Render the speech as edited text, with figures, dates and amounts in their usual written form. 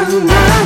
No!